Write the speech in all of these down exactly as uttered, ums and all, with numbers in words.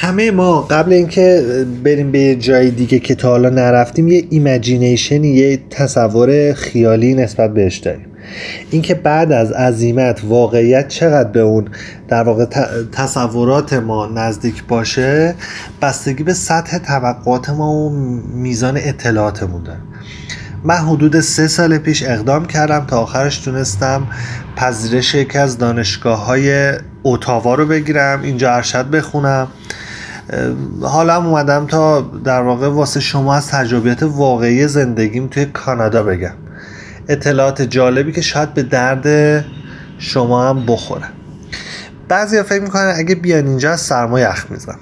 همه ما قبل اینکه بریم به جای دیگه که تا حالا نرفتیم یه ایمیجینیشن، یه تصور خیالی نسبت بهش داریم. اینکه بعد از عزیمت واقعیت چقدر به اون در واقع تصورات ما نزدیک باشه بستگی به سطح توقعات ما و میزان اطلاعاتمون داره. من حدود سه سال پیش اقدام کردم تا آخرش تونستم پذیرش یکی از دانشگاه‌های اوتاوا رو بگیرم، اینجا ارشد بخونم. حالا اومدم تا در واقع واسه شما از تجربیات واقعی زندگیم توی کانادا بگم، اطلاعات جالبی که شاید به درد شما هم بخوره. بعضیا فکر میکنن اگه بیان اینجا از سرما یخ میزنن.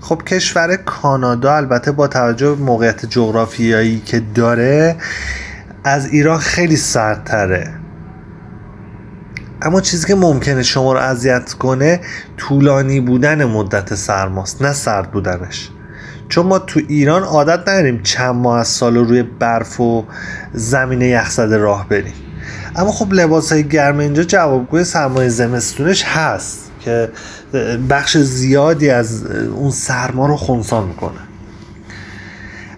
خب کشور کانادا البته با توجه به موقعیت جغرافیایی که داره از ایران خیلی سردتره، اما چیزی که ممکنه شما رو اذیت کنه طولانی بودن مدت سرماست، نه سرد بودنش. چون ما تو ایران عادت نداریم چند ماه از سال روی برف و زمین یخزده راه بریم، اما خب لباسای گرم اینجا جوابگوی سرمای زمستونش هست که بخش زیادی از اون سرما رو خنثی میکنه.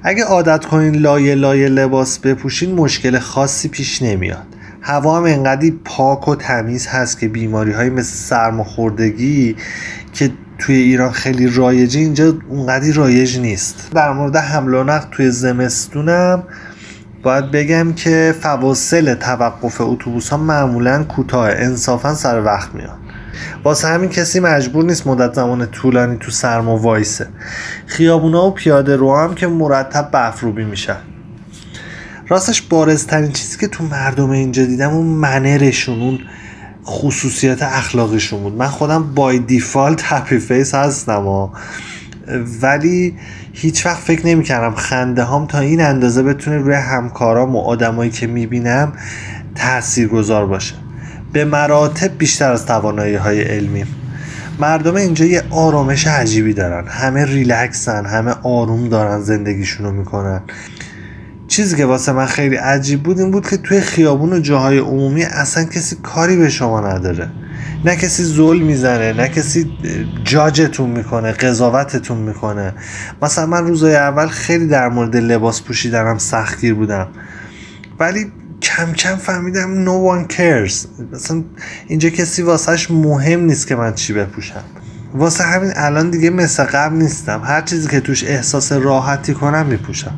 اگه عادت کنین لایه لایه لباس بپوشین مشکل خاصی پیش نمیاد. هوا هم انقدر پاک و تمیز هست که بیماری های مثل سرماخوردگی که توی ایران خیلی رایجه اینجا اونقدر رایج نیست. در مورد حمل و نقل توی زمستونم باید بگم که فواصل توقف اتوبوس ها معمولا کوتاه، انصافا سر وقت میان، واسه همین کسی مجبور نیست مدت زمان طولانی تو سرما وایسه. خیابونا و پیاده روها هم که مرتب بفروبی میشن. راستش بارزترین چیزی که تو مردم اینجا دیدم اون منرشون، اون خصوصیت اخلاقشون بود. من خودم بای دیفالت هپی فیس هستم ها، ولی هیچ وقت فکر نمی کردم خنده هام تا این اندازه بتونه روی همکارام و آدمایی که میبینم تاثیرگذار باشه، به مراتب بیشتر از توانایی های علمی. مردم اینجا یه آرامش عجیبی دارن، همه ریلکسن، همه آروم دارن زندگیشونو میکنن. چیزی که واسه من خیلی عجیب بود این بود که توی خیابون و جاهای عمومی اصلا کسی کاری به شما نداره، نه کسی ظلم میزنه، نه کسی جاجتون میکنه، قضاوتتون میکنه. مثلا من روزهای اول خیلی در مورد لباس پوشیدنم سختگیر بودم، ولی کم کم فهمیدم no one cares. مثلا اینجا کسی واسهش مهم نیست که من چی بپوشم. واسه همین الان دیگه مثل قبل نیستم، هر چیزی که توش احساس راحتی کنم میپوشم.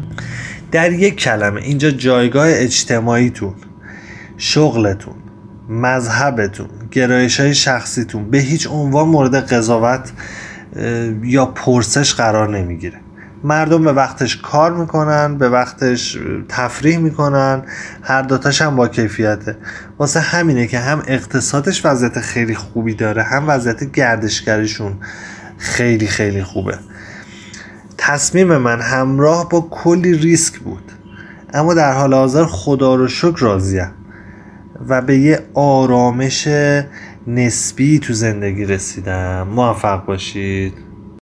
در یک کلمه اینجا جایگاه اجتماعیتون، شغلتون، مذهبتون، گرایش‌های شخصیتون به هیچ عنوان مورد قضاوت یا پرسش قرار نمیگیره. مردم به وقتش کار میکنن، به وقتش تفریح میکنن، هر دوتاش هم با کیفیته. واسه همینه که هم اقتصادش وضعیت خیلی خوبی داره، هم وضعیت گردشگریشون خیلی خیلی خوبه. تصمیم من همراه با کلی ریسک بود، اما در حال حاضر خدا رو شکر راضیم و به یه آرامش نسبی تو زندگی رسیدم. موفق باشید.